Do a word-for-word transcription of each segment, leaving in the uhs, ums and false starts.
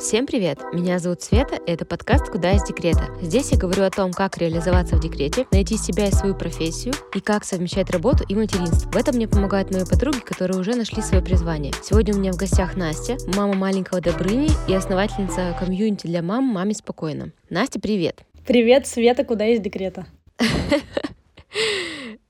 Всем привет! Меня зовут Света, и это подкаст «Куда из декрета». Здесь я говорю о том, как реализоваться в декрете, найти себя и свою профессию, и как совмещать работу и материнство. В этом мне помогают мои подруги, которые уже нашли свое призвание. Сегодня у меня в гостях Настя, мама маленького Добрыни и основательница комьюнити для мам «Маме спокойно». Настя, привет! Привет, Света, «Куда из декрета».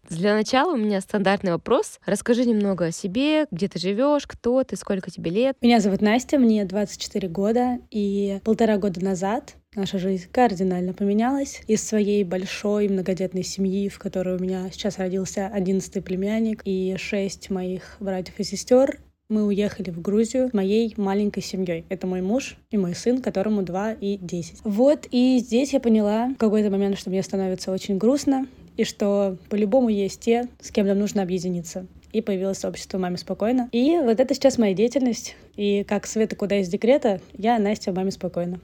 Для начала у меня стандартный вопрос. Расскажи немного о себе, где ты живешь, кто ты, сколько тебе лет. Меня зовут Настя, мне двадцать четыре года, и полтора года назад наша жизнь кардинально поменялась. Из своей большой многодетной семьи, в которой у меня сейчас родился одиннадцатый племянник и шесть моих братьев и сестер, мы уехали в Грузию с моей маленькой семьей. Это мой муж и мой сын, которому два и десять. Вот, и здесь я поняла в какой-то момент, что мне становится очень грустно, и что по-любому есть те, с кем нам нужно объединиться. И появилось сообщество «Маме спокойно». И вот это сейчас моя деятельность. И как Света «Куда из декрета», я Настя «Маме спокойно».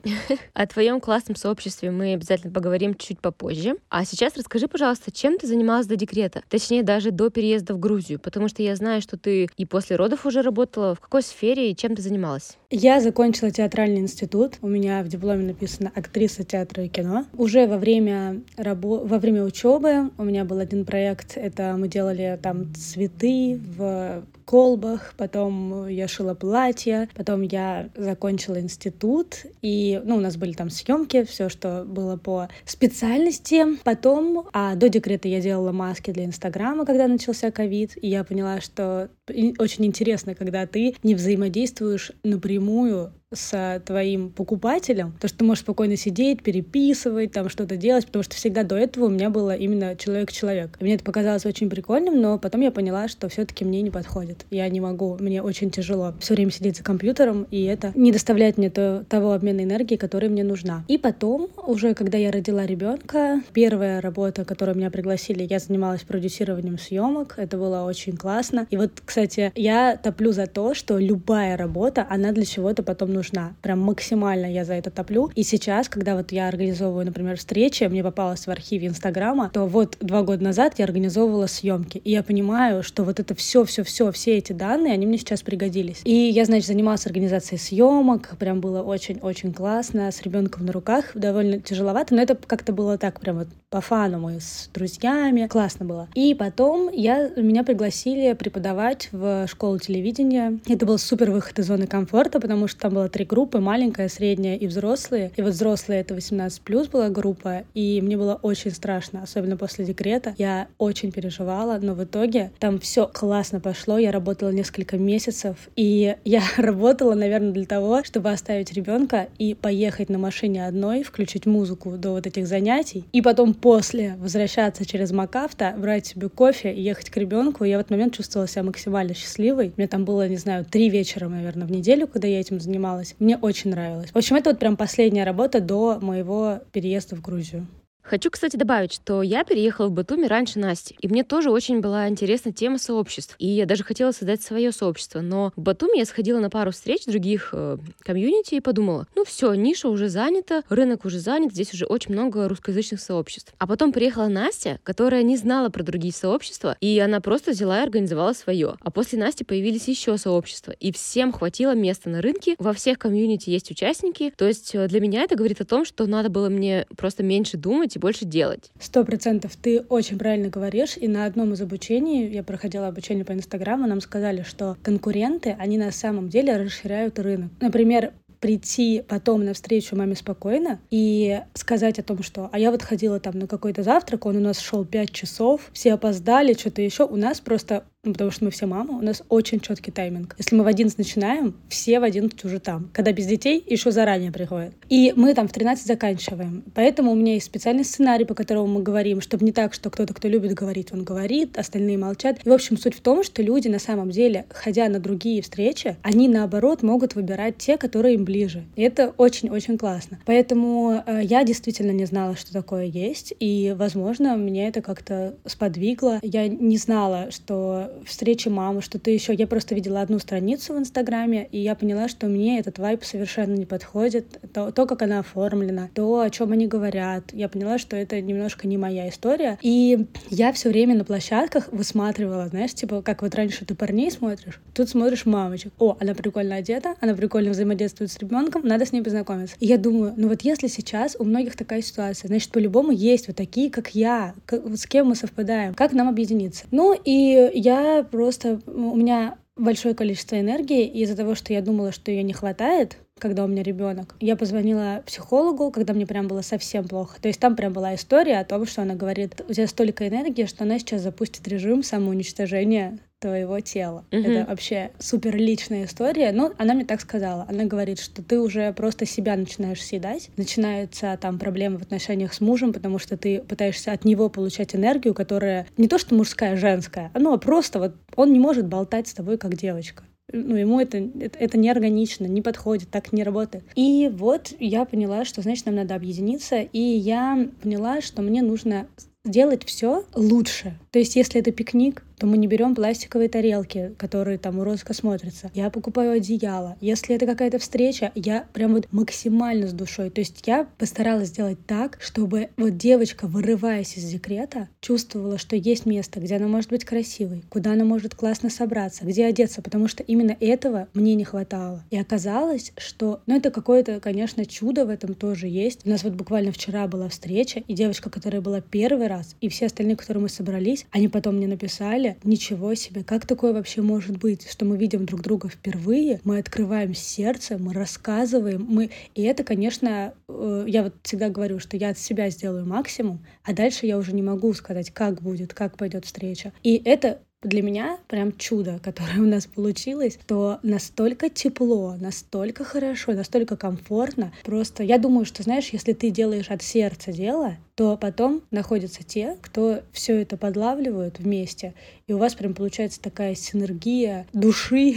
О твоем классном сообществе мы обязательно поговорим чуть попозже. А сейчас расскажи, пожалуйста, чем ты занималась до декрета? Точнее, даже до переезда в Грузию. Потому что я знаю, что ты и после родов уже работала. В какой сфере и чем ты занималась? Я закончила театральный институт. У меня в дипломе написано «Актриса театра и кино». Уже во время, рабо... во время учебы у меня был один проект. Это мы делали там цветы в колбах, потом я шила платья, потом я закончила институт, и ну, у нас были там съемки, все, что было по специальности. Потом, а до декрета я делала маски для Инстаграма, когда начался ковид, и я поняла, что очень интересно, когда ты не взаимодействуешь напрямую с твоим покупателем, то, что ты можешь спокойно сидеть, переписывать, там что-то делать, потому что всегда до этого у меня было именно человек-человек. И мне это показалось очень прикольным, но потом я поняла, что все-таки мне не подходит. Я не могу, мне очень тяжело все время сидеть за компьютером, и это не доставляет мне то, того обмена энергии, который мне нужна. И потом, уже когда я родила ребенка, первая работа, которую меня пригласили, я занималась продюсированием съемок, это было очень классно. И вот, кстати, я топлю за то, что любая работа, она для чего-то потом нужна. Прям максимально я за это топлю. И сейчас, когда вот я организовываю, например, встречи, мне попалось в архиве Инстаграма, то вот два года назад я организовывала съемки. И я понимаю, что вот это все-все-все, все эти данные, они мне сейчас пригодились. И я, значит, занималась организацией съемок. Прям было очень-очень классно. С ребенком на руках. Довольно тяжеловато, но это как-то было так, прям вот по фану мы с друзьями. Классно было. И потом я, меня пригласили преподавать в школу телевидения. Это был супер выход из зоны комфорта, потому что там было три группы, маленькая, средняя и взрослые. И вот взрослые — это восемнадцать плюс была группа, и мне было очень страшно, особенно после декрета. Я очень переживала, но в итоге там все классно пошло. Я работала несколько месяцев, и я работала, наверное, для того, чтобы оставить ребенка и поехать на машине одной, включить музыку до вот этих занятий, и потом после возвращаться через МакАвто, брать себе кофе и ехать к ребенку. Я в этот момент чувствовала себя максимально счастливой. У меня там было, не знаю, три вечера, наверное, в неделю, когда я этим занималась. Мне очень нравилось. В общем, это вот прям последняя работа до моего переезда в Грузию. Хочу, кстати, добавить, что я переехала в Батуми раньше Насти, и мне тоже очень была интересна тема сообществ, и я даже хотела создать свое сообщество, но в Батуми я сходила на пару встреч других э, комьюнити и подумала, ну все, ниша уже занята, рынок уже занят, здесь уже очень много русскоязычных сообществ. А потом приехала Настя, которая не знала про другие сообщества, и она просто взяла и организовала свое. А после Насти появились еще сообщества, и всем хватило места на рынке, во всех комьюнити есть участники, то есть для меня это говорит о том, что надо было мне просто меньше думать, больше делать. Сто процентов. Ты очень правильно говоришь. И на одном из обучений, я проходила обучение по Инстаграму, нам сказали, что конкуренты, они на самом деле расширяют рынок. Например, прийти потом навстречу «Маме спокойно» и сказать о том, что «а я вот ходила там на какой-то завтрак, он у нас шел пять часов, все опоздали, что-то еще, у нас просто...» Ну, потому что мы все мамы, у нас очень четкий тайминг. Если мы в одиннадцать начинаем, все в одиннадцать уже там. Когда без детей, еще заранее приходят. И мы там в тринадцать заканчиваем. Поэтому у меня есть специальный сценарий, по которому мы говорим, чтобы не так, что кто-то, кто любит говорить, он говорит, остальные молчат. И, в общем, суть в том, что люди на самом деле, ходя на другие встречи, они, наоборот, могут выбирать те, которые им ближе. И это очень-очень классно. Поэтому э, я действительно не знала, что такое есть. И, возможно, меня это как-то сподвигло. Я не знала, что... встречи мамы, что-то еще. Я просто видела одну страницу в Инстаграме, и я поняла, что мне этот вайб совершенно не подходит. То, то, как она оформлена, то, о чем они говорят. Я поняла, что это немножко не моя история. И я все время на площадках высматривала, знаешь, типа, как вот раньше ты парней смотришь, тут смотришь мамочек. О, она прикольно одета, она прикольно взаимодействует с ребенком, надо с ней познакомиться. И я думаю, ну вот если сейчас у многих такая ситуация, значит, по-любому есть вот такие, как я, как, вот с кем мы совпадаем, как нам объединиться. Ну и я просто... У меня большое количество энергии, и из-за того, что я думала, что ее не хватает, когда у меня ребенок, я позвонила психологу, когда мне прям было совсем плохо. То есть там прям была история о том, что она говорит, у тебя столько энергии, что она сейчас запустит режим самоуничтожения твоего тела. Mm-hmm. Это вообще супер личная история. Но она мне так сказала. Она говорит, что ты уже просто себя начинаешь съедать. Начинаются там проблемы в отношениях с мужем, потому что ты пытаешься от него получать энергию, которая не то что мужская, женская, ну, а просто вот он не может болтать с тобой как девочка. Ну, ему это, это, это неорганично, не подходит, так не работает. И вот я поняла, что, значит, нам надо объединиться, и я поняла, что мне нужно сделать все лучше. То есть, если это пикник, то мы не берем пластиковые тарелки, которые там уродско смотрятся. Я покупаю одеяло. Если это какая-то встреча, я прям вот максимально с душой. То есть я постаралась сделать так, чтобы вот девочка, вырываясь из декрета, чувствовала, что есть место, где она может быть красивой, куда она может классно собраться, где одеться, потому что именно этого мне не хватало. И оказалось, что... Ну, это какое-то, конечно, чудо в этом тоже есть. У нас вот буквально вчера была встреча, и девочка, которая была первый раз, и все остальные, которые мы собрались, они потом мне написали: ничего себе, как такое вообще может быть, что мы видим друг друга впервые, мы открываем сердце, мы рассказываем, мы... И это, конечно, э, я вот всегда говорю, что я от себя сделаю максимум, а дальше я уже не могу сказать, как будет, как пойдет встреча. И это для меня прям чудо, которое у нас получилось, что настолько тепло, настолько хорошо, настолько комфортно. Просто я думаю, что, знаешь, если ты делаешь от сердца дело, то потом находятся те, кто все это подлавливают вместе, и у вас прям получается такая синергия души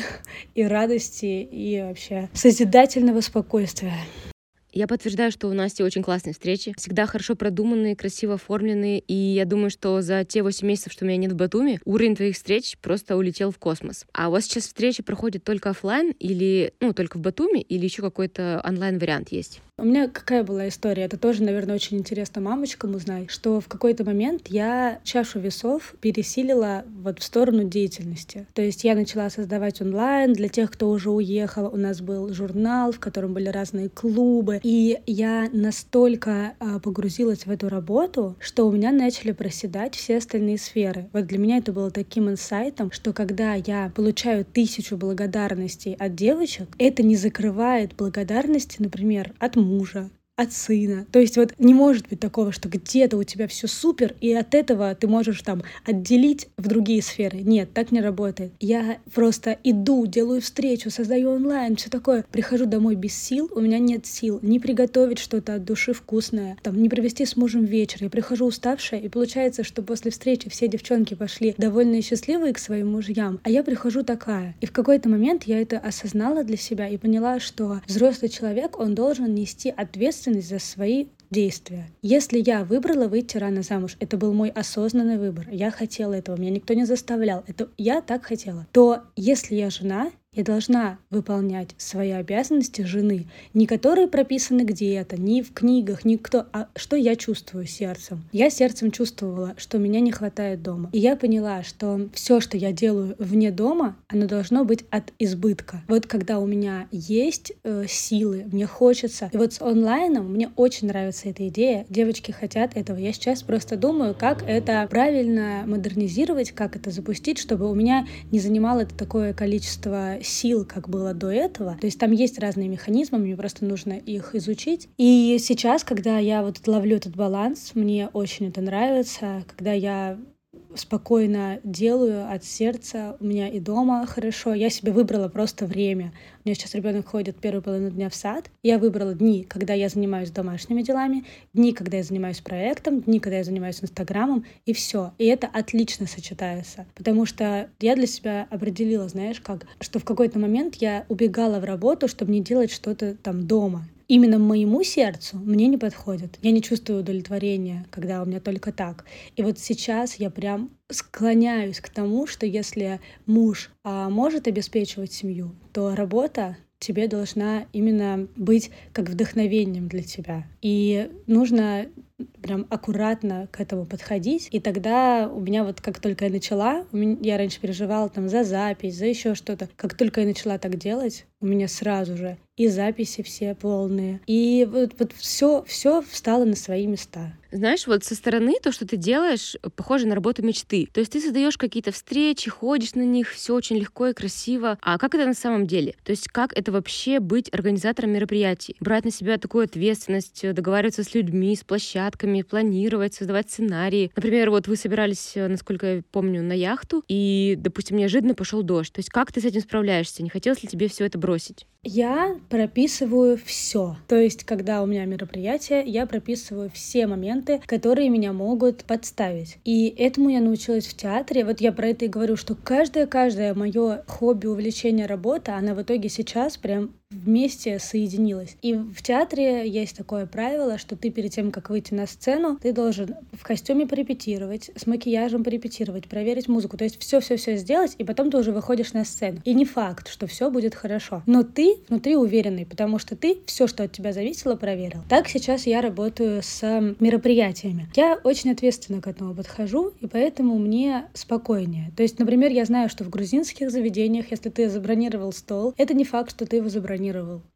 и радости, и вообще созидательного спокойствия. Я подтверждаю, что у Насти очень классные встречи, всегда хорошо продуманные, красиво оформленные, и я думаю, что за те восемь месяцев, что у меня нет в Батуми, уровень твоих встреч просто улетел в космос. А у вас сейчас встречи проходят только офлайн или, ну, только в Батуми, или еще какой-то онлайн-вариант есть? У меня какая была история? Это тоже, наверное, очень интересно мамочкам узнать, что в какой-то момент я чашу весов пересилила вот в сторону деятельности. То есть я начала создавать онлайн для тех, кто уже уехал. У нас был журнал, в котором были разные клубы. И я настолько погрузилась в эту работу, что у меня начали проседать все остальные сферы. Вот для меня это было таким инсайтом, что когда я получаю тысячу благодарностей от девочек, это не закрывает благодарности, например, от мужа. мужа, от сына. То есть вот не может быть такого, что где-то у тебя все супер, и от этого ты можешь там отделить в другие сферы. Нет, так не работает. Я просто иду, делаю встречу, создаю онлайн, все такое. Прихожу домой без сил, у меня нет сил не приготовить что-то от души вкусное, там, не провести с мужем вечер. Я прихожу уставшая, и получается, что после встречи все девчонки пошли довольные и счастливые к своим мужьям, а я прихожу такая. И в какой-то момент я это осознала для себя и поняла, что взрослый человек, он должен нести ответственность за свои действия. Если я выбрала выйти рано замуж, это был мой осознанный выбор, я хотела этого, меня никто не заставлял, это я так хотела, то если я жена, я должна выполнять свои обязанности жены, не которые прописаны где-то, ни в книгах, ни кто, а что я чувствую сердцем. Я сердцем чувствовала, что меня не хватает дома. И я поняла, что все, что я делаю вне дома, оно должно быть от избытка. Вот когда у меня есть э, силы, мне хочется. И вот с онлайном мне очень нравится эта идея. Девочки хотят этого. Я сейчас просто думаю, как это правильно модернизировать, как это запустить, чтобы у меня не занимало это такое количество сил, как было до этого. То есть там есть разные механизмы, мне просто нужно их изучить. И сейчас, когда я вот ловлю этот баланс, мне очень это нравится, когда я спокойно делаю от сердца, у меня и дома хорошо, я себе выбрала просто время. У меня сейчас ребенок ходит первую половину дня в сад, я выбрала дни, когда я занимаюсь домашними делами, дни, когда я занимаюсь проектом, дни, когда я занимаюсь Инстаграмом, и все. И это отлично сочетается, потому что я для себя определила, знаешь, как, что в какой-то момент я убегала в работу, чтобы не делать что-то там дома. именно моему сердцу, мне не подходит. Я не чувствую удовлетворения, когда у меня только так. И вот сейчас я прям склоняюсь к тому, что если муж а, может обеспечивать семью, то работа тебе должна именно быть как вдохновением для тебя. И нужно прям аккуратно к этому подходить. И тогда у меня вот как только я начала, я раньше переживала там за запись, за еще что-то. Как только я начала так делать, у меня сразу же и записи все полные. И вот, вот все, все встало на свои места. Знаешь, вот со стороны то, что ты делаешь, похоже на работу мечты. То есть ты создаешь какие-то встречи, ходишь на них, все очень легко и красиво. А как это на самом деле? То есть как это вообще быть организатором мероприятий? Брать на себя такую ответственность, договариваться с людьми, с площадками, планировать, создавать сценарии. Например, вот вы собирались, насколько я помню, на яхту, и, допустим, неожиданно пошел дождь. То есть как ты с этим справляешься? Не хотелось ли тебе все это бросить? Я прописываю все. То есть, когда у меня мероприятие, я прописываю все моменты, которые меня могут подставить. И этому я научилась в театре. Вот я про это и говорю, что каждое-каждое мое хобби, увлечение, работа, она в итоге сейчас прям вместе соединилась. И в театре есть такое правило, что ты перед тем, как выйти на сцену, ты должен в костюме порепетировать, с макияжем порепетировать, проверить музыку, то есть все-все-все сделать, и потом ты уже выходишь на сцену. И не факт, что все будет хорошо, но ты внутри уверенный, потому что ты все, что от тебя зависело, проверил. Так сейчас я работаю с мероприятиями. Я очень ответственно к этому подхожу, и поэтому мне спокойнее. То есть, например, я знаю, что в грузинских заведениях, если ты забронировал стол, это не факт, что ты его забронировал.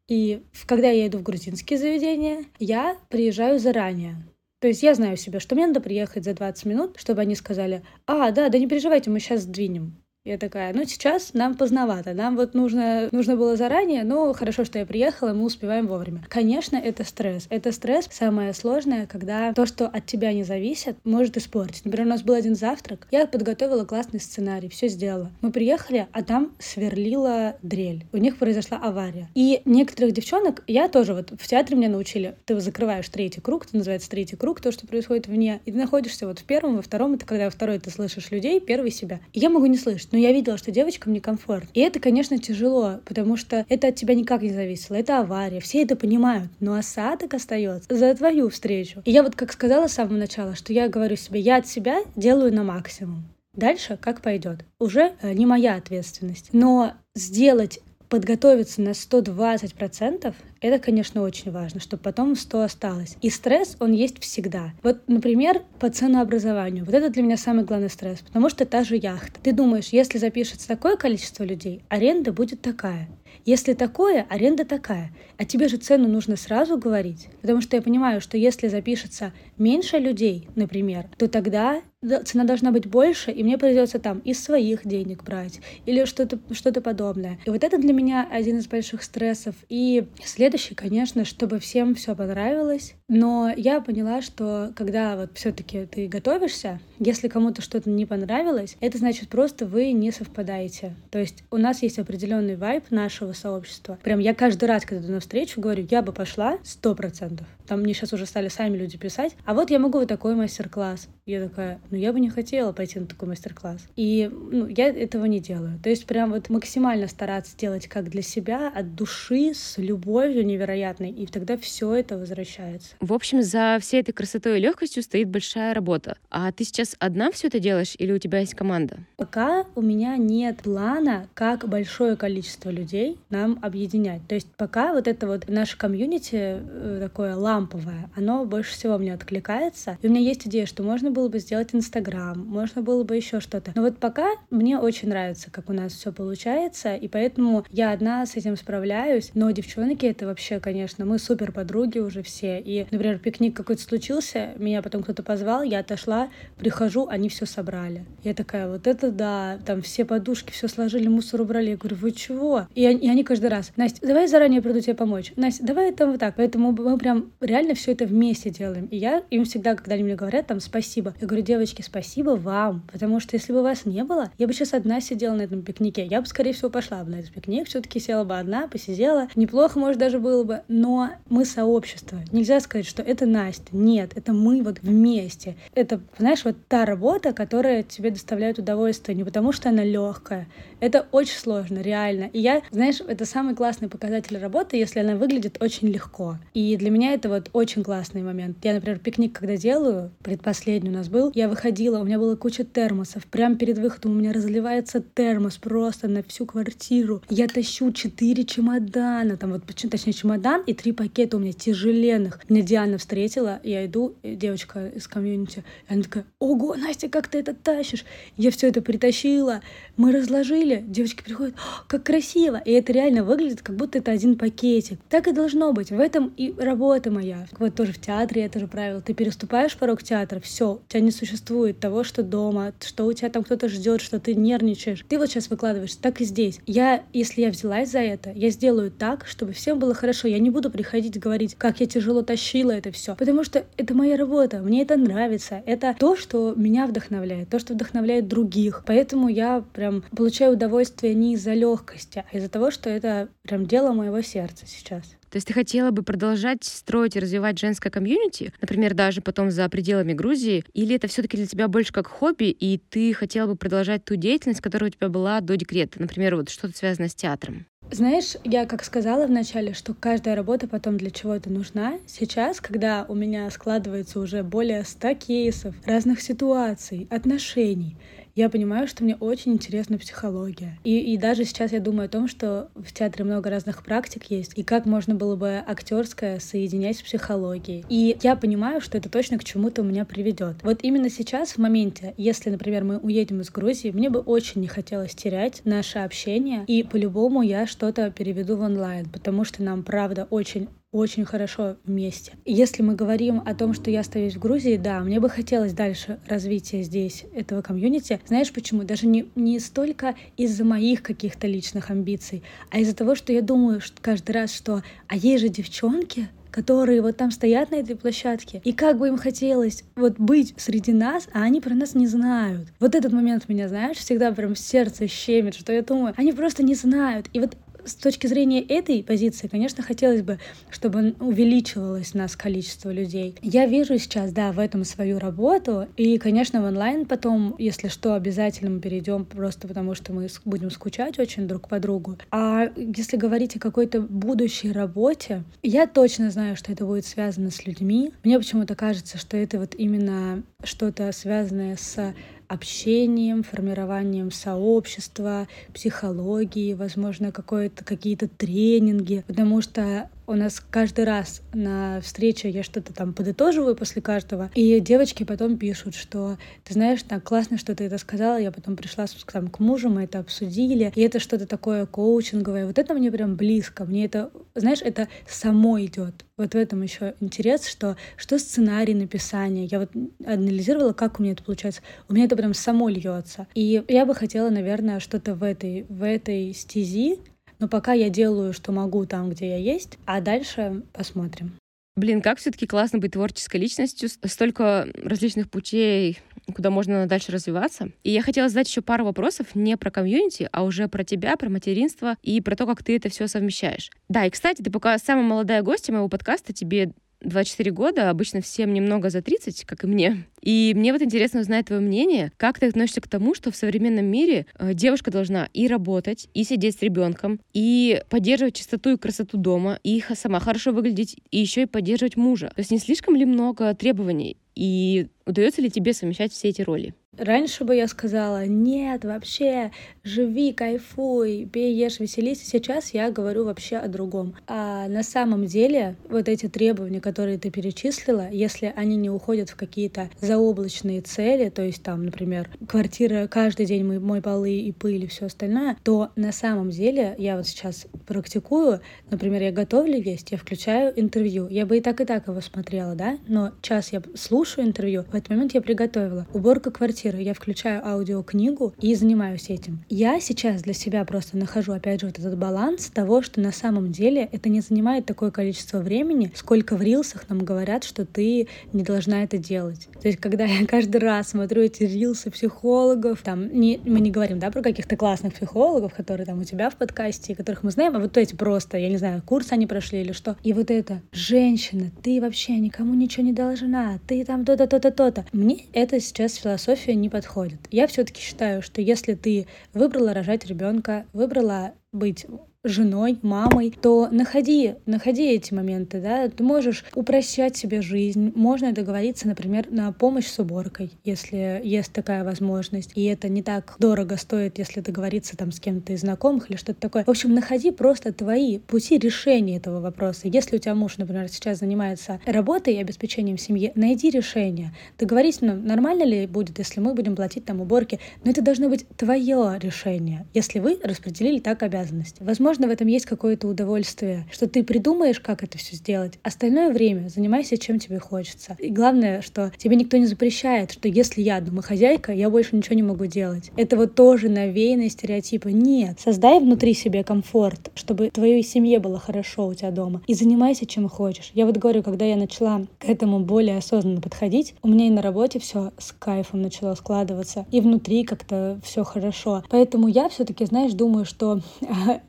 И когда я иду в грузинские заведения, я приезжаю заранее. То есть я знаю себе, что мне надо приехать за двадцать минут, чтобы они сказали: «А, да, да не переживайте, мы сейчас сдвинем». Я такая: ну сейчас нам поздновато, нам вот нужно, нужно было заранее, но хорошо, что я приехала, мы успеваем вовремя. Конечно, это стресс. Это стресс самое сложное, когда то, что от тебя не зависит, может испортить. Например, у нас был один завтрак, я подготовила классный сценарий, все сделала. Мы приехали, а там сверлила дрель. У них произошла авария. И некоторых девчонок, я тоже вот в театре меня научили, ты закрываешь третий круг, это называется третий круг, то, что происходит вне, и ты находишься вот в первом, во втором, это когда во второй ты слышишь людей, первый себя. И я могу не слышать. Но я видела, что девочкам некомфортно. И это, конечно, тяжело, потому что это от тебя никак не зависело. Это авария, все это понимают. Но осадок остается за твою встречу. И я вот как сказала с самого начала, что я говорю себе, я от себя делаю на максимум. Дальше как пойдет. Уже не моя ответственность. Но сделать, подготовиться на сто двадцать процентов, это, конечно, очень важно, чтобы потом сто осталось. И стресс, он есть всегда. Вот, например, по ценообразованию. Вот это для меня самый главный стресс, потому что та же яхта. Ты думаешь, если запишется такое количество людей, аренда будет такая. Если такое, аренда такая. А тебе же цену нужно сразу говорить. Потому что я понимаю, что если запишется меньше людей, например, то тогда цена должна быть больше, и мне придется там из своих денег брать или что-то, что-то подобное. И вот это для меня один из больших стрессов. И следующий, конечно, чтобы всем все понравилось. Но я поняла, что когда вот все-таки ты готовишься, если кому-то что-то не понравилось, это значит просто вы не совпадаете. То есть у нас есть определенный вайб нашего сообщества. Прям я каждый раз, когда иду на встречу, говорю, я бы пошла сто процентов. Там мне сейчас уже стали сами люди писать, а вот я могу вот такой мастер-класс. Я такая, ну я бы не хотела пойти на такой мастер-класс. И ну, я этого не делаю. То есть прям вот максимально стараться делать как для себя, от души, с любовью невероятной, и тогда все это возвращается. В общем, за всей этой красотой и легкостью стоит большая работа. А ты сейчас одна все это делаешь или у тебя есть команда? Пока у меня нет плана, как большое количество людей нам объединять. То есть пока вот это вот наше комьюнити такое ламповое, оно больше всего мне откликается. И у меня есть идея, что можно было бы сделать Инстаграм, можно было бы еще что-то. Но вот пока мне очень нравится, как у нас все получается, и поэтому я одна с этим справляюсь. Но девчонки, это вообще, конечно, мы супер подруги уже все. И, например, пикник какой-то случился, меня потом кто-то позвал, я отошла, прихожу, они все собрали. Я такая, вот это да, там все подушки, все сложили, мусор убрали. Я говорю, вы чего? И они, и они каждый раз, Настя, давай заранее приду тебе помочь. Настя, давай там вот так. Поэтому мы прям реально все это вместе делаем. И я им всегда, когда они мне говорят там спасибо, я говорю, девочки, спасибо вам, потому что если бы вас не было, я бы сейчас одна сидела на этом пикнике. Я бы, скорее всего, пошла бы на этот пикник, все-таки села бы одна, посидела. Неплохо, может, даже было бы. Но мы сообщество. Нельзя сказать, что это Настя. Нет, это мы вот вместе. Это, знаешь, вот та работа, которая тебе доставляет удовольствие, не потому что она легкая. Это очень сложно, реально. И я, знаешь, знаешь, это самый классный показатель работы, если она выглядит очень легко. И для меня это вот очень классный момент. Я, например, пикник, когда делаю, предпоследний у нас был, я выходила, у меня была куча термосов. Прямо перед выходом у меня разливается термос просто на всю квартиру. Я тащу четыре чемодана, там вот, точнее, чемодан и три пакета у меня тяжеленных. Меня Диана встретила, я иду, девочка из комьюнити, и она такая: ого, Настя, как ты это тащишь? Я все это притащила, мы разложили, девочки приходят: как красиво! И это реально выглядит, как будто это один пакетик. Так и должно быть, в этом и работа моя. Вот тоже в театре это же правило. Ты переступаешь порог театра, все, у тебя не существует того, что дома, что у тебя там кто-то ждет, что ты нервничаешь. Ты вот сейчас выкладываешься, так и здесь. Я, если я взялась за это, я сделаю так, чтобы всем было хорошо. Я не буду приходить говорить, как я тяжело тащила это все, потому что это моя работа, мне это нравится, это то, что меня вдохновляет, то, что вдохновляет других. Поэтому я прям получаю удовольствие не из-за легкости, а из-за того, что это прям дело моего сердца сейчас. То есть ты хотела бы продолжать строить и развивать женское комьюнити, например, даже потом за пределами Грузии, или это все-таки для тебя больше как хобби, и ты хотела бы продолжать ту деятельность, которая у тебя была до декрета, например, вот что-то связано с театром? Знаешь, я как сказала вначале, что каждая работа потом для чего-то нужна. Сейчас, когда у меня складывается уже более ста кейсов, разных ситуаций, отношений, я понимаю, что мне очень интересна психология. И, и даже сейчас я думаю о том, что в театре много разных практик есть, и как можно было бы актерское соединять с психологией. И я понимаю, что это точно к чему-то у меня приведет. Вот именно сейчас, в моменте, если, например, мы уедем из Грузии, мне бы очень не хотелось терять наше общение, и по-любому я что-то переведу в онлайн, потому что нам, правда, очень... очень хорошо вместе. Если мы говорим о том, что я остаюсь в Грузии, да, мне бы хотелось дальше развития здесь этого комьюнити. Знаешь почему? Даже не, не столько из-за моих каких-то личных амбиций, а из-за того, что я думаю что каждый раз, что «а ей же девчонки», которые вот там стоят на этой площадке, и как бы им хотелось вот быть среди нас, а они про нас не знают. Вот этот момент меня, знаешь, всегда прям сердце щемит, что я думаю, они просто не знают. И вот с точки зрения этой позиции, конечно, хотелось бы, чтобы увеличивалось у нас количество людей. Я вижу сейчас, да, в этом свою работу, и, конечно, в онлайн потом, если что, обязательно мы перейдем, просто потому что мы будем скучать очень друг по другу. А если говорить о какой-то будущей работе, я точно знаю, что это будет связано с людьми. Мне почему-то кажется, что это вот именно что-то связанное с общением, формированием сообщества, психологии, возможно, какое-то, какие-то тренинги, потому что у нас каждый раз на встрече я что-то там подытоживаю после каждого, и девочки потом пишут, что ты знаешь, так классно, что ты это сказала, я потом пришла там, к мужу, мы это обсудили, и это что-то такое коучинговое. Вот это мне прям близко, мне это, знаешь, это само идет. Вот в этом еще интерес, что, что сценарий написания. Я вот анализировала, как у меня это получается. У меня это прям само льется. И я бы хотела, наверное, что-то в этой, в этой стези. Но пока я делаю, что могу там, где я есть, а дальше посмотрим. Блин, как все-таки классно быть творческой личностью, столько различных путей, куда можно дальше развиваться. И я хотела задать еще пару вопросов не про комьюнити, а уже про тебя, про материнство и про то, как ты это все совмещаешь. Да, и, кстати, ты пока самая молодая гостья моего подкаста, тебе двадцать четыре года, обычно всем немного за тридцать, как и мне. И мне вот интересно узнать твое мнение, как ты относишься к тому, что в современном мире девушка должна и работать, и сидеть с ребенком, и поддерживать чистоту и красоту дома, и сама хорошо выглядеть, и еще и поддерживать мужа. То есть не слишком ли много требований? И удается ли тебе совмещать все эти роли? Раньше бы я сказала: нет, вообще, живи, кайфуй, пей, ешь, веселись. Сейчас я говорю вообще о другом. А на самом деле вот эти требования, которые ты перечислила, если они не уходят в какие-то заоблачные цели, то есть там, например, квартира, каждый день мой, мой полы и пыль и все остальное, то на самом деле я вот сейчас практикую, например, я готовлю есть, я включаю интервью. Я бы и так, и так его смотрела, да? Но сейчас я слушаю интервью, в этот момент я приготовила. Уборка квартиры. Я включаю аудиокнигу и занимаюсь этим. Я сейчас для себя просто нахожу, опять же, вот этот баланс того, что на самом деле это не занимает такое количество времени, сколько в рилсах нам говорят, что ты не должна это делать. То есть, когда я каждый раз смотрю эти рилсы психологов, там, не, мы не говорим, да, про каких-то классных психологов, которые там у тебя в подкасте, которых мы знаем, а вот эти просто, я не знаю, курсы они прошли или что. И вот это: женщина, ты вообще никому ничего не должна, ты там то-то, то-то, то-то. Мне это сейчас философия не подходит. Я все-таки считаю, что если ты выбрала рожать ребенка, выбрала быть женой, мамой, то находи, находи эти моменты, да, ты можешь упрощать себе жизнь, можно договориться, например, на помощь с уборкой, если есть такая возможность, и это не так дорого стоит, если договориться там с кем-то из знакомых или что-то такое. В общем, находи просто твои пути решения этого вопроса. Если у тебя муж, например, сейчас занимается работой и обеспечением семьи, найди решение. Договорись, ну, нормально ли будет, если мы будем платить там уборки, но это должно быть твое решение, если вы распределили так обязанности. Возможно, Возможно, в этом есть какое-то удовольствие, что ты придумаешь, как это все сделать. Остальное время занимайся, чем тебе хочется. И главное, что тебе никто не запрещает, что если я домохозяйка, я больше ничего не могу делать. Это вот тоже навеянные стереотипы. Нет. Создай внутри себе комфорт, чтобы твоей семье было хорошо у тебя дома. И занимайся, чем хочешь. Я вот говорю, когда я начала к этому более осознанно подходить, у меня и на работе все с кайфом начало складываться. И внутри как-то все хорошо. Поэтому я все-таки, знаешь, думаю, что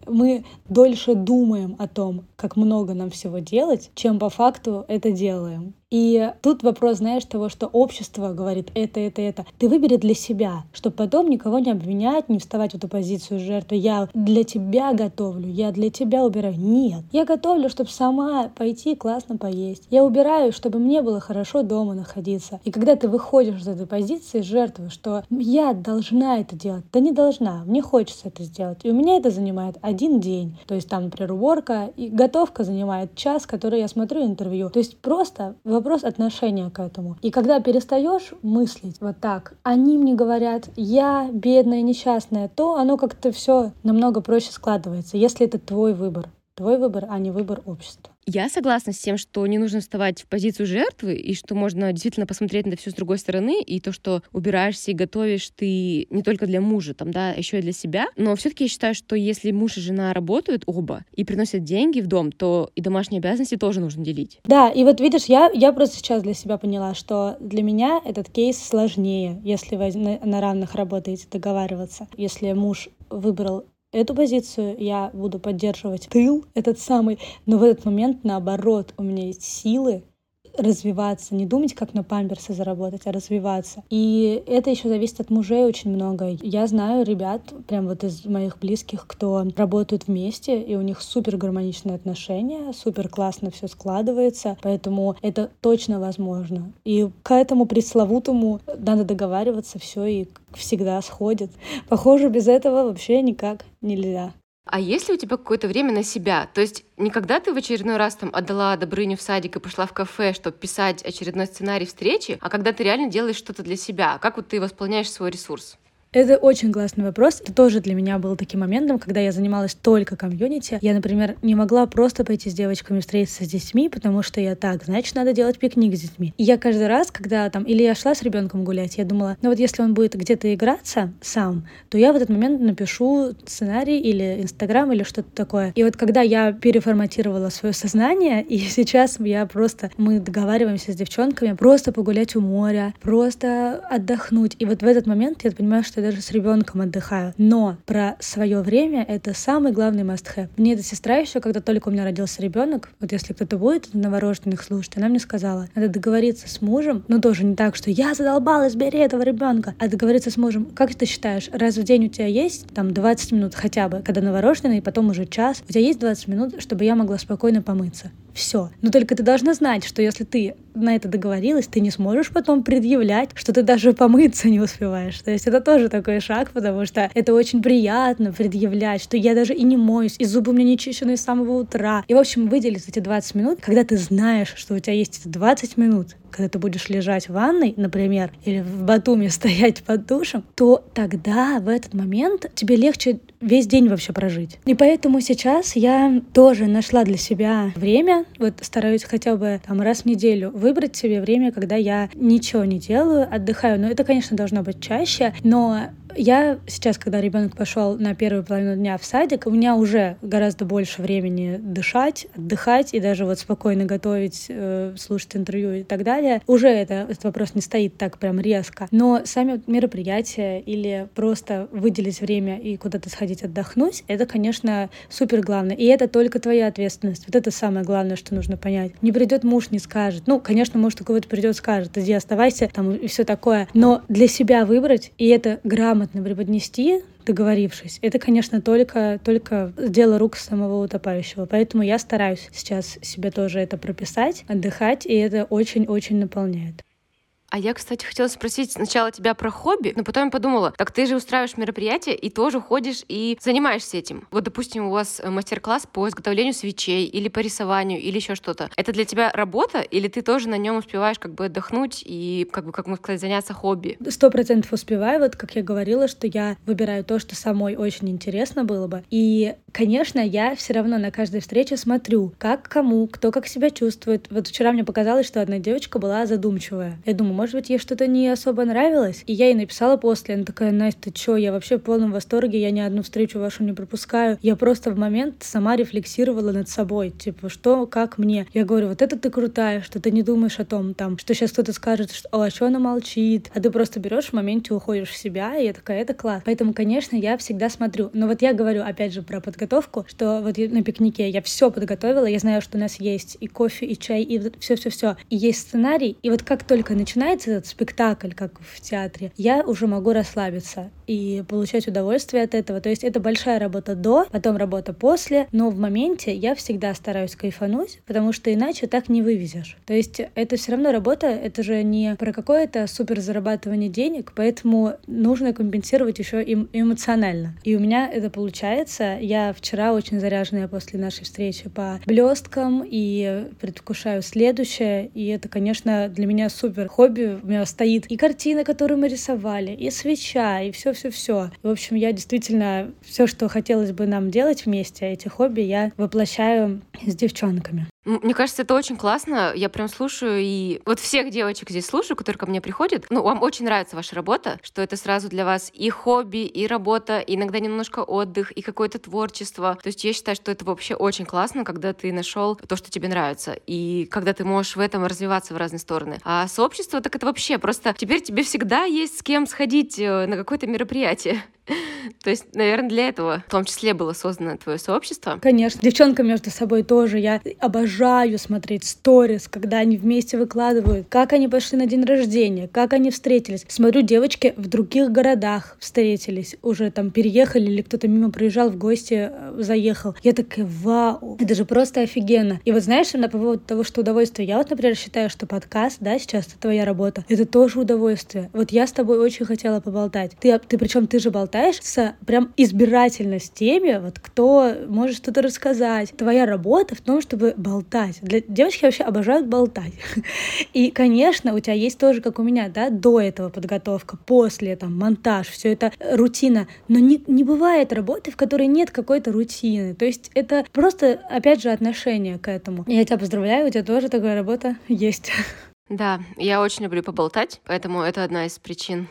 мы дольше думаем о том, как много нам всего делать, чем по факту это делаем. И тут вопрос, знаешь, того, что общество говорит это, это, это. Ты выбери для себя, чтобы потом никого не обвинять, не вставать в эту позицию жертвы. Я для тебя готовлю, я для тебя убираю. Нет. Я готовлю, чтобы сама пойти классно поесть. Я убираю, чтобы мне было хорошо дома находиться. И когда ты выходишь из этой позиции жертвы, что я должна это делать, да не должна, мне хочется это сделать. И у меня это занимает один день. То есть там, например, уборка и готовка занимает час, который я смотрю интервью. То есть просто вопрос отношения к этому. И когда перестаешь мыслить вот так, они мне говорят, я бедная, несчастная, то оно как-то все намного проще складывается, если это твой выбор. Твой выбор, а не выбор общества. Я согласна с тем, что не нужно вставать в позицию жертвы, и что можно действительно посмотреть на все с другой стороны, и то, что убираешься и готовишь ты не только для мужа, там, да, еще и для себя. Но все-таки я считаю, что если муж и жена работают оба и приносят деньги в дом, то и домашние обязанности тоже нужно делить. Да, и вот видишь, я, я просто сейчас для себя поняла, что для меня этот кейс сложнее, если вы на, на равных работаете, договариваться. Если муж выбрал эту позицию, я буду поддерживать тыл этот самый, но в этот момент, наоборот, у меня есть силы развиваться, не думать, как на памперсы заработать, а развиваться. И это еще зависит от мужей очень много. Я знаю ребят, прям вот из моих близких, кто работают вместе, и у них супер гармоничные отношения, супер классно все складывается, поэтому это точно возможно. И к этому пресловутому надо договариваться, все и всегда сходит. Похоже, без этого вообще никак нельзя. А есть ли у тебя какое-то время на себя? То есть никогда ты в очередной раз там отдала Добрыню в садик и пошла в кафе, чтобы писать очередной сценарий встречи, а когда ты реально делаешь что-то для себя? Как вот ты восполняешь свой ресурс? Это очень классный вопрос. Это тоже для меня был таким моментом, когда я занималась только комьюнити. Я, например, не могла просто пойти с девочками встретиться с детьми, потому что я так, значит, надо делать пикник с детьми. И я каждый раз, когда там, или я шла с ребенком гулять, я думала, ну вот если он будет где-то играться сам, то я в этот момент напишу сценарий или Инстаграм или что-то такое. И вот когда я переформатировала свое сознание, и сейчас я просто, мы договариваемся с девчонками просто погулять у моря, просто отдохнуть. И вот в этот момент я понимаю, что даже с ребенком отдыхаю. Но про свое время это самый главный must-have. Мне эта сестра еще, когда только у меня родился ребенок, вот если кто-то будет новорожденных слушать, она мне сказала, надо договориться с мужем, но тоже не так, что я задолбалась, бери этого ребенка, а договориться с мужем, как ты считаешь, раз в день у тебя есть там двадцать минут хотя бы, когда новорожденный, и потом уже час, у тебя есть двадцать минут, чтобы я могла спокойно помыться. Все. Но только ты должна знать, что если ты на это договорилась, ты не сможешь потом предъявлять, что ты даже помыться не успеваешь. То есть это тоже такой шаг, потому что это очень приятно предъявлять, что я даже и не моюсь, и зубы у меня не чищены с самого утра. И, в общем, выделить эти двадцать минут, когда ты знаешь, что у тебя есть эти двадцать минут, когда ты будешь лежать в ванной, например, или в Батуми стоять под душем, то тогда в этот момент тебе легче весь день вообще прожить. И поэтому сейчас я тоже нашла для себя время, вот стараюсь хотя бы там раз в неделю выбрать себе время, когда я ничего не делаю, отдыхаю. Но это, конечно, должно быть чаще, но я сейчас, когда ребенок пошел на первую половину дня в садик, у меня уже гораздо больше времени дышать, отдыхать и даже вот спокойно готовить, слушать интервью и так далее. Уже это, этот вопрос не стоит так прям резко. Но сами мероприятия или просто выделить время и куда-то сходить отдохнуть, это, конечно, супер главное. И это только твоя ответственность. Вот это самое главное, что нужно понять. Не придет муж, не скажет. Ну, конечно, муж такой вот придет, скажет, иди оставайся, там и все такое. Но для себя выбрать, и это грамотно грамотно преподнести, договорившись, это, конечно, только, только дело рук самого утопающего. Поэтому я стараюсь сейчас себе тоже это прописать, отдыхать, и это очень-очень наполняет. А я, кстати, хотела спросить сначала тебя про хобби, но потом я подумала, так ты же устраиваешь мероприятие и тоже ходишь и занимаешься этим. Вот, допустим, у вас мастер-класс по изготовлению свечей или по рисованию или еще что-то. Это для тебя работа или ты тоже на нем успеваешь как бы отдохнуть и, как бы, как можно сказать, заняться хобби? Сто процентов успеваю. Вот, как я говорила, что я выбираю то, что самой очень интересно было бы. И, конечно, я все равно на каждой встрече смотрю, как кому, кто как себя чувствует. Вот вчера мне показалось, что одна девочка была задумчивая. Я думаю, может быть, ей что-то не особо нравилось. И я ей написала после. Она такая: Настя, ты чё? Я вообще в полном восторге, я ни одну встречу вашу не пропускаю. Я просто в момент сама рефлексировала над собой. Типа, что, как мне? Я говорю, вот это ты крутая, что ты не думаешь о том, там, что сейчас кто-то скажет, что, о, а чё она молчит? А ты просто берешь в моменте, уходишь в себя, и я такая, это класс. Поэтому, конечно, я всегда смотрю. Но вот я говорю, опять же, про подготовку, что вот на пикнике я все подготовила, я знаю, что у нас есть и кофе, и чай, и все-все-все. И есть сценарий, и вот как только начинаю этот спектакль, как в театре, я уже могу расслабиться и получать удовольствие от этого. То есть это большая работа до, потом работа после, но в моменте я всегда стараюсь кайфануть, потому что иначе так не вывезешь. То есть это все равно работа, это же не про какое-то супер зарабатывание денег, поэтому нужно компенсировать еще им эмоционально. И у меня это получается. Я вчера очень заряженная после нашей встречи по блесткам и предвкушаю следующее, и это, конечно, для меня супер хобби. У меня стоит и картина, которую мы рисовали, и свеча, и все-все-все. В общем, я действительно все, что хотелось бы нам делать вместе, эти хобби я воплощаю с девчонками. Мне кажется, это очень классно. Я прям слушаю и вот всех девочек здесь слушаю, которые ко мне приходят. Ну, вам очень нравится ваша работа, что это сразу для вас и хобби, и работа, и иногда немножко отдых, и какое-то творчество. То есть я считаю, что это вообще очень классно, когда ты нашел то, что тебе нравится, и когда ты можешь в этом развиваться в разные стороны. А сообщество, так это вообще просто теперь тебе всегда есть с кем сходить на какое-то мероприятие. То есть, наверное, для этого в том числе было создано твое сообщество. Конечно, девчонка между собой тоже. Я обожаю смотреть сторис, когда они вместе выкладывают, как они пошли на день рождения, как они встретились. Смотрю, девочки в других городах встретились, уже там переехали или кто-то мимо проезжал, в гости заехал. Я такая, вау, это же просто офигенно. И вот знаешь, на поводу того, что удовольствие, я вот, например, считаю, что подкаст, да, сейчас это твоя работа, это тоже удовольствие. Вот я с тобой очень хотела поболтать. Ты, ты причем ты же болтаешь с прям избирательно с теми, вот, кто может что-то рассказать. Твоя работа в том, чтобы болтать. Для... Девочки вообще обожают болтать. И, конечно, у тебя есть тоже, как у меня, да, до этого подготовка, после, там, монтаж, все это рутина. Но не, не бывает работы, в которой нет какой-то рутины. То есть это просто, опять же, отношение к этому. Я тебя поздравляю, у тебя тоже такая работа есть. Да, я очень люблю поболтать, поэтому это одна из причин,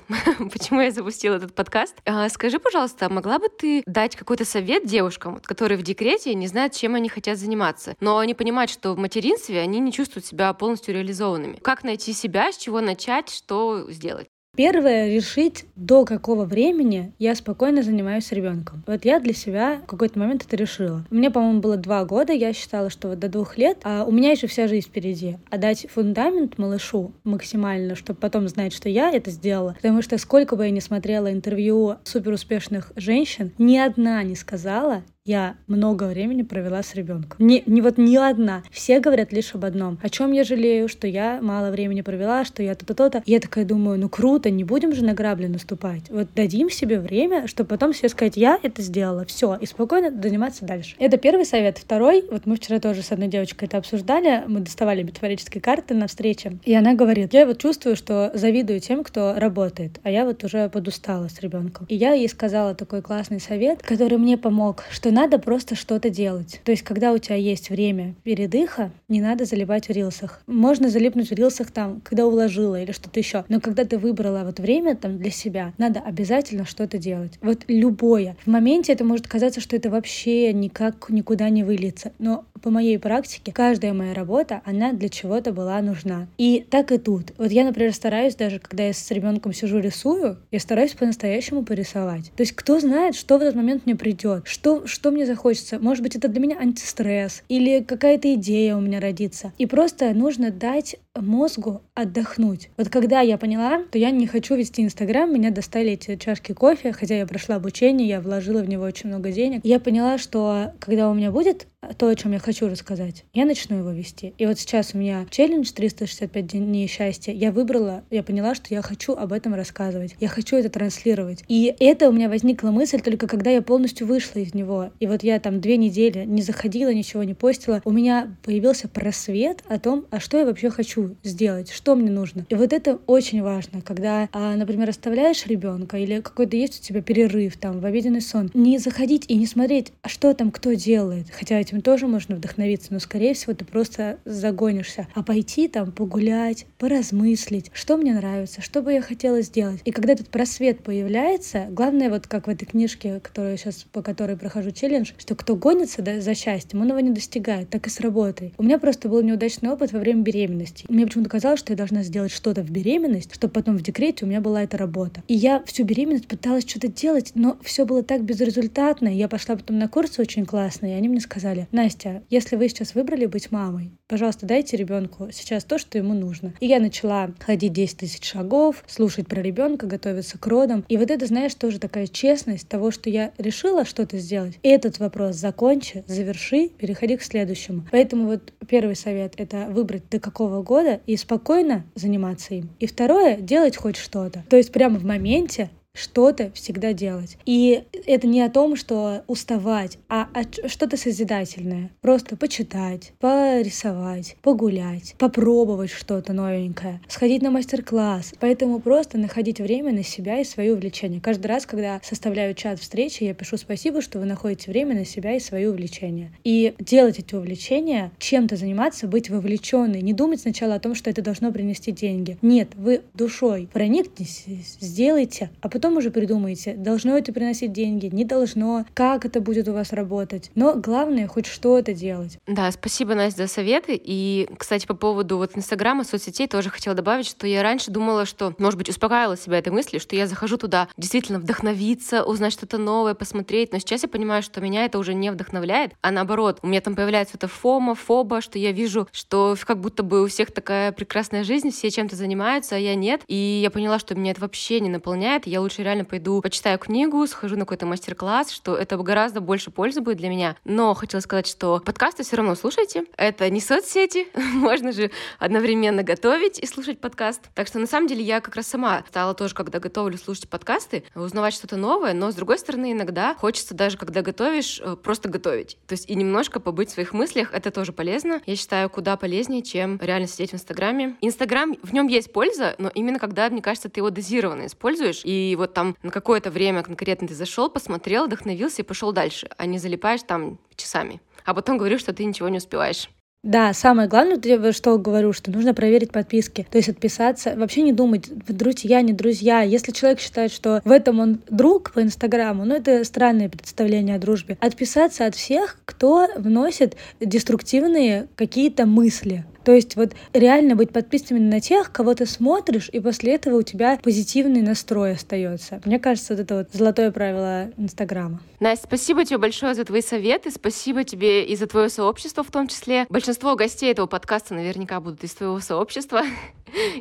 почему я запустила этот подкаст. Скажи, пожалуйста, могла бы ты дать какой-то совет девушкам, которые в декрете не знают, чем они хотят заниматься, но они понимают, что в материнстве они не чувствуют себя полностью реализованными? Как найти себя, с чего начать, что сделать? Первое — решить, до какого времени я спокойно занимаюсь ребенком. Вот я для себя в какой-то момент это решила. Мне, по-моему, было два года, я считала, что вот до двух лет, а у меня еще вся жизнь впереди. А дать фундамент малышу максимально, чтобы потом знать, что я это сделала. Потому что сколько бы я ни смотрела интервью суперуспешных женщин, ни одна не сказала: я много времени провела с ребенком. Не, не вот ни одна. Все говорят лишь об одном. О чем я жалею, что я мало времени провела, что я то-то, то-то. Я такая думаю, ну круто, не будем же на грабли наступать. Вот дадим себе время, чтобы потом себе сказать, я это сделала, все, и спокойно заниматься дальше. Это первый совет. Второй, вот мы вчера тоже с одной девочкой это обсуждали, мы доставали метафорические карты на встрече, и она говорит: я вот чувствую, что завидую тем, кто работает, а я вот уже подустала с ребенком. И я ей сказала такой классный совет, который мне помог, что надо просто что-то делать. То есть, когда у тебя есть время передыха, не надо залипать в рилсах. Можно залипнуть в рилсах там, когда уложила или что-то еще. Но когда ты выбрала вот время там для себя, надо обязательно что-то делать. Вот любое. В моменте это может казаться, что это вообще никак никуда не выльется. Но по моей практике каждая моя работа, она для чего-то была нужна. И так и тут. Вот я, например, стараюсь даже, когда я с ребенком сижу рисую, я стараюсь по-настоящему порисовать. То есть, кто знает, что в этот момент мне придет, что, что Что мне захочется. Может быть, это для меня антистресс или какая-то идея у меня родится. И просто нужно дать мозгу отдохнуть. Вот когда я поняла, то я не хочу вести Инстаграм, меня достали эти чашки кофе, хотя я прошла обучение, я вложила в него очень много денег. Я поняла, что когда у меня будет то, о чем я хочу рассказать, я начну его вести. И вот сейчас у меня челлендж триста шестьдесят пять дней счастья. Я выбрала, я поняла, что я хочу об этом рассказывать. Я хочу это транслировать. И это у меня возникла мысль только когда я полностью вышла из него. И вот я там две недели не заходила, ничего не постила. У меня появился просвет о том, а что я вообще хочу сделать, что мне нужно. И вот это очень важно, когда, например, оставляешь ребенка или какой-то есть у тебя перерыв там в обеденный сон, не заходить и не смотреть, а что там кто делает. Хотя эти тоже можно вдохновиться, но, скорее всего, ты просто загонишься. А пойти там погулять, поразмыслить, что мне нравится, что бы я хотела сделать. И когда этот просвет появляется, главное, вот как в этой книжке, которую сейчас, по которой прохожу челлендж, что кто гонится, да, за счастьем, он его не достигает, так и с работой. У меня просто был неудачный опыт во время беременности. Мне почему-то казалось, что я должна сделать что-то в беременность, чтобы потом в декрете у меня была эта работа. И я всю беременность пыталась что-то делать, но все было так безрезультатно. Я пошла потом на курсы очень классные, и они мне сказали: Настя, если вы сейчас выбрали быть мамой, пожалуйста, дайте ребенку сейчас то, что ему нужно. И я начала ходить десять тысяч шагов, слушать про ребенка, готовиться к родам. И вот это, знаешь, тоже такая честность того, что я решила что-то сделать. Этот вопрос закончи, заверши, переходи к следующему. Поэтому вот первый совет — это выбрать до какого года и спокойно заниматься им. И второе — делать хоть что-то. То есть прямо в моменте что-то всегда делать. И это не о том, что уставать, а что-то созидательное. Просто почитать, порисовать, погулять, попробовать что-то новенькое, сходить на мастер-класс. Поэтому просто находить время на себя и свои увлечения. Каждый раз, когда составляю чат встречи, я пишу спасибо, что вы находите время на себя и свои увлечения. И делать эти увлечения, чем-то заниматься, быть вовлеченной. Не думать сначала о том, что это должно принести деньги. Нет, вы душой проникнитесь, сделайте, а потом Потом уже придумайте, должно это приносить деньги, не должно, как это будет у вас работать. Но главное, хоть что-то делать. Да, спасибо, Настя, за советы. И, кстати, по поводу вот Инстаграма, соцсетей, тоже хотела добавить, что я раньше думала, что, может быть, успокаивала себя этой мыслью, что я захожу туда действительно вдохновиться, узнать что-то новое, посмотреть. Но сейчас я понимаю, что меня это уже не вдохновляет, а наоборот, у меня там появляется это фома, фоба, что я вижу, что как будто бы у всех такая прекрасная жизнь, все чем-то занимаются, а я нет. И я поняла, что меня это вообще не наполняет. Я лучше реально пойду, почитаю книгу, схожу на какой-то мастер-класс, что это гораздо больше пользы будет для меня. Но хотела сказать, что подкасты все равно слушайте. Это не соцсети. Можно же одновременно готовить и слушать подкаст. Так что на самом деле я как раз сама стала тоже, когда готовлю, слушать подкасты, узнавать что-то новое, но с другой стороны иногда хочется даже, когда готовишь, просто готовить. То есть и немножко побыть в своих мыслях. Это тоже полезно. Я считаю, куда полезнее, чем реально сидеть в Инстаграме. Инстаграм, в нем есть польза, но именно когда, мне кажется, ты его дозированно используешь, и И вот там на какое-то время конкретно ты зашел, посмотрел, вдохновился и пошел дальше, а не залипаешь там часами, а потом говоришь, что ты ничего не успеваешь. Да, самое главное, что говорю, что нужно проверить подписки, то есть отписаться, вообще не думать, друзья, не друзья. Если человек считает, что в этом он друг по Инстаграму, ну это странное представление о дружбе. Отписаться от всех, кто вносит деструктивные какие-то мысли. То есть вот реально быть подписанными на тех, кого ты смотришь, и после этого у тебя позитивный настрой остается. Мне кажется, вот это вот золотое правило Инстаграма. Настя, спасибо тебе большое за твои советы, спасибо тебе и за твое сообщество в том числе. Большинство гостей этого подкаста наверняка будут из твоего сообщества.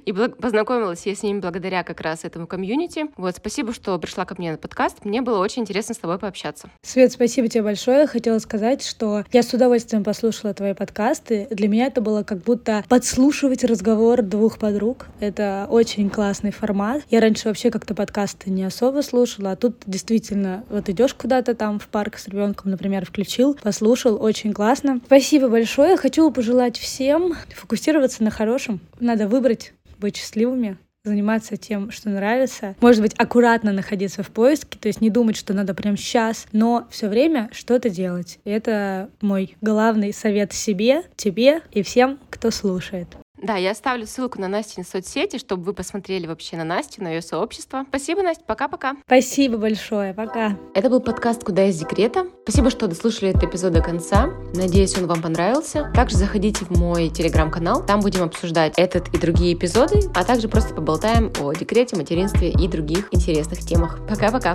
И познакомилась я с ними благодаря как раз этому комьюнити. Вот, спасибо, что пришла ко мне на подкаст. Мне было очень интересно с тобой пообщаться. Свет, спасибо тебе большое. Хотела сказать, что я с удовольствием послушала твои подкасты. Для меня это было как будто подслушивать разговор двух подруг. Это очень классный формат. Я раньше вообще как-то подкасты не особо слушала, а тут действительно вот идешь куда-то там в парк с ребенком, например, включил, послушал. Очень классно. Спасибо большое. Хочу пожелать всем фокусироваться на хорошем. Надо выбрать, быть счастливыми, заниматься тем, что нравится. Может быть, аккуратно находиться в поиске, то есть не думать, что надо прямо сейчас, но все время что-то делать. И это мой главный совет себе, тебе и всем, кто слушает. Да, я оставлю ссылку на Настины соцсети, чтобы вы посмотрели вообще на Настю, на ее сообщество. Спасибо, Настя, пока-пока. Спасибо большое, пока. Это был подкаст «Куда из декрета». Спасибо, что дослушали этот эпизод до конца. Надеюсь, он вам понравился. Также заходите в мой телеграм-канал. Там будем обсуждать этот и другие эпизоды, а также просто поболтаем о декрете, материнстве и других интересных темах. Пока-пока.